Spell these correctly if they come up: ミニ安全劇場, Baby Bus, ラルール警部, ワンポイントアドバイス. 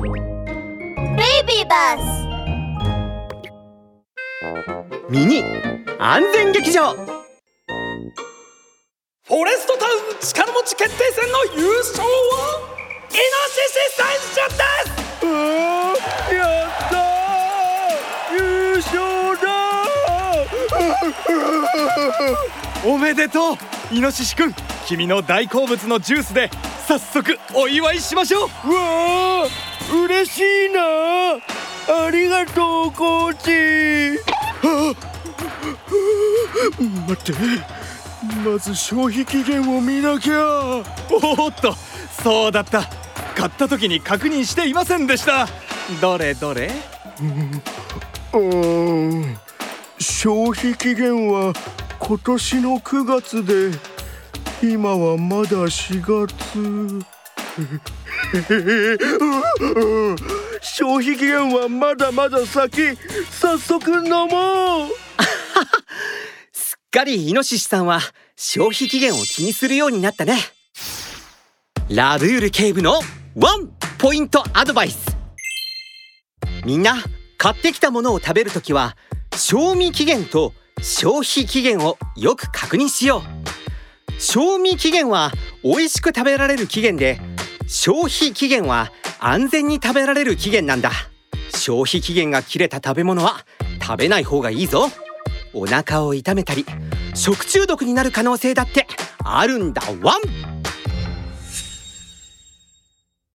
Baby Bus ミニ安全劇場フォレストタウン力持ち決定戦の優勝はイノシシさんです。やったー、優勝だーおめでとうイノシシくん、君の大好物のジュースで早速お祝いしましょう。うわー、嬉しいなー、ありがとうコーチ。待って、まず消費期限を見なきゃ。おっと、そうだった、買った時に確認していませんでした。どれどれ、消費期限は今年の9月で、今はまだ4月。消費期限はまだまだ先、早速飲もう。すっかりイノシシさんは消費期限を気にするようになったね。ラルール警部のワンポイントアドバイス。みんな、買ってきたものを食べるときは賞味期限と消費期限をよく確認しよう。賞味期限は美味しく食べられる期限で、消費期限は安全に食べられる期限なんだ。消費期限が切れた食べ物は食べない方がいいぞ。お腹を痛めたり食中毒になる可能性だってあるんだワン。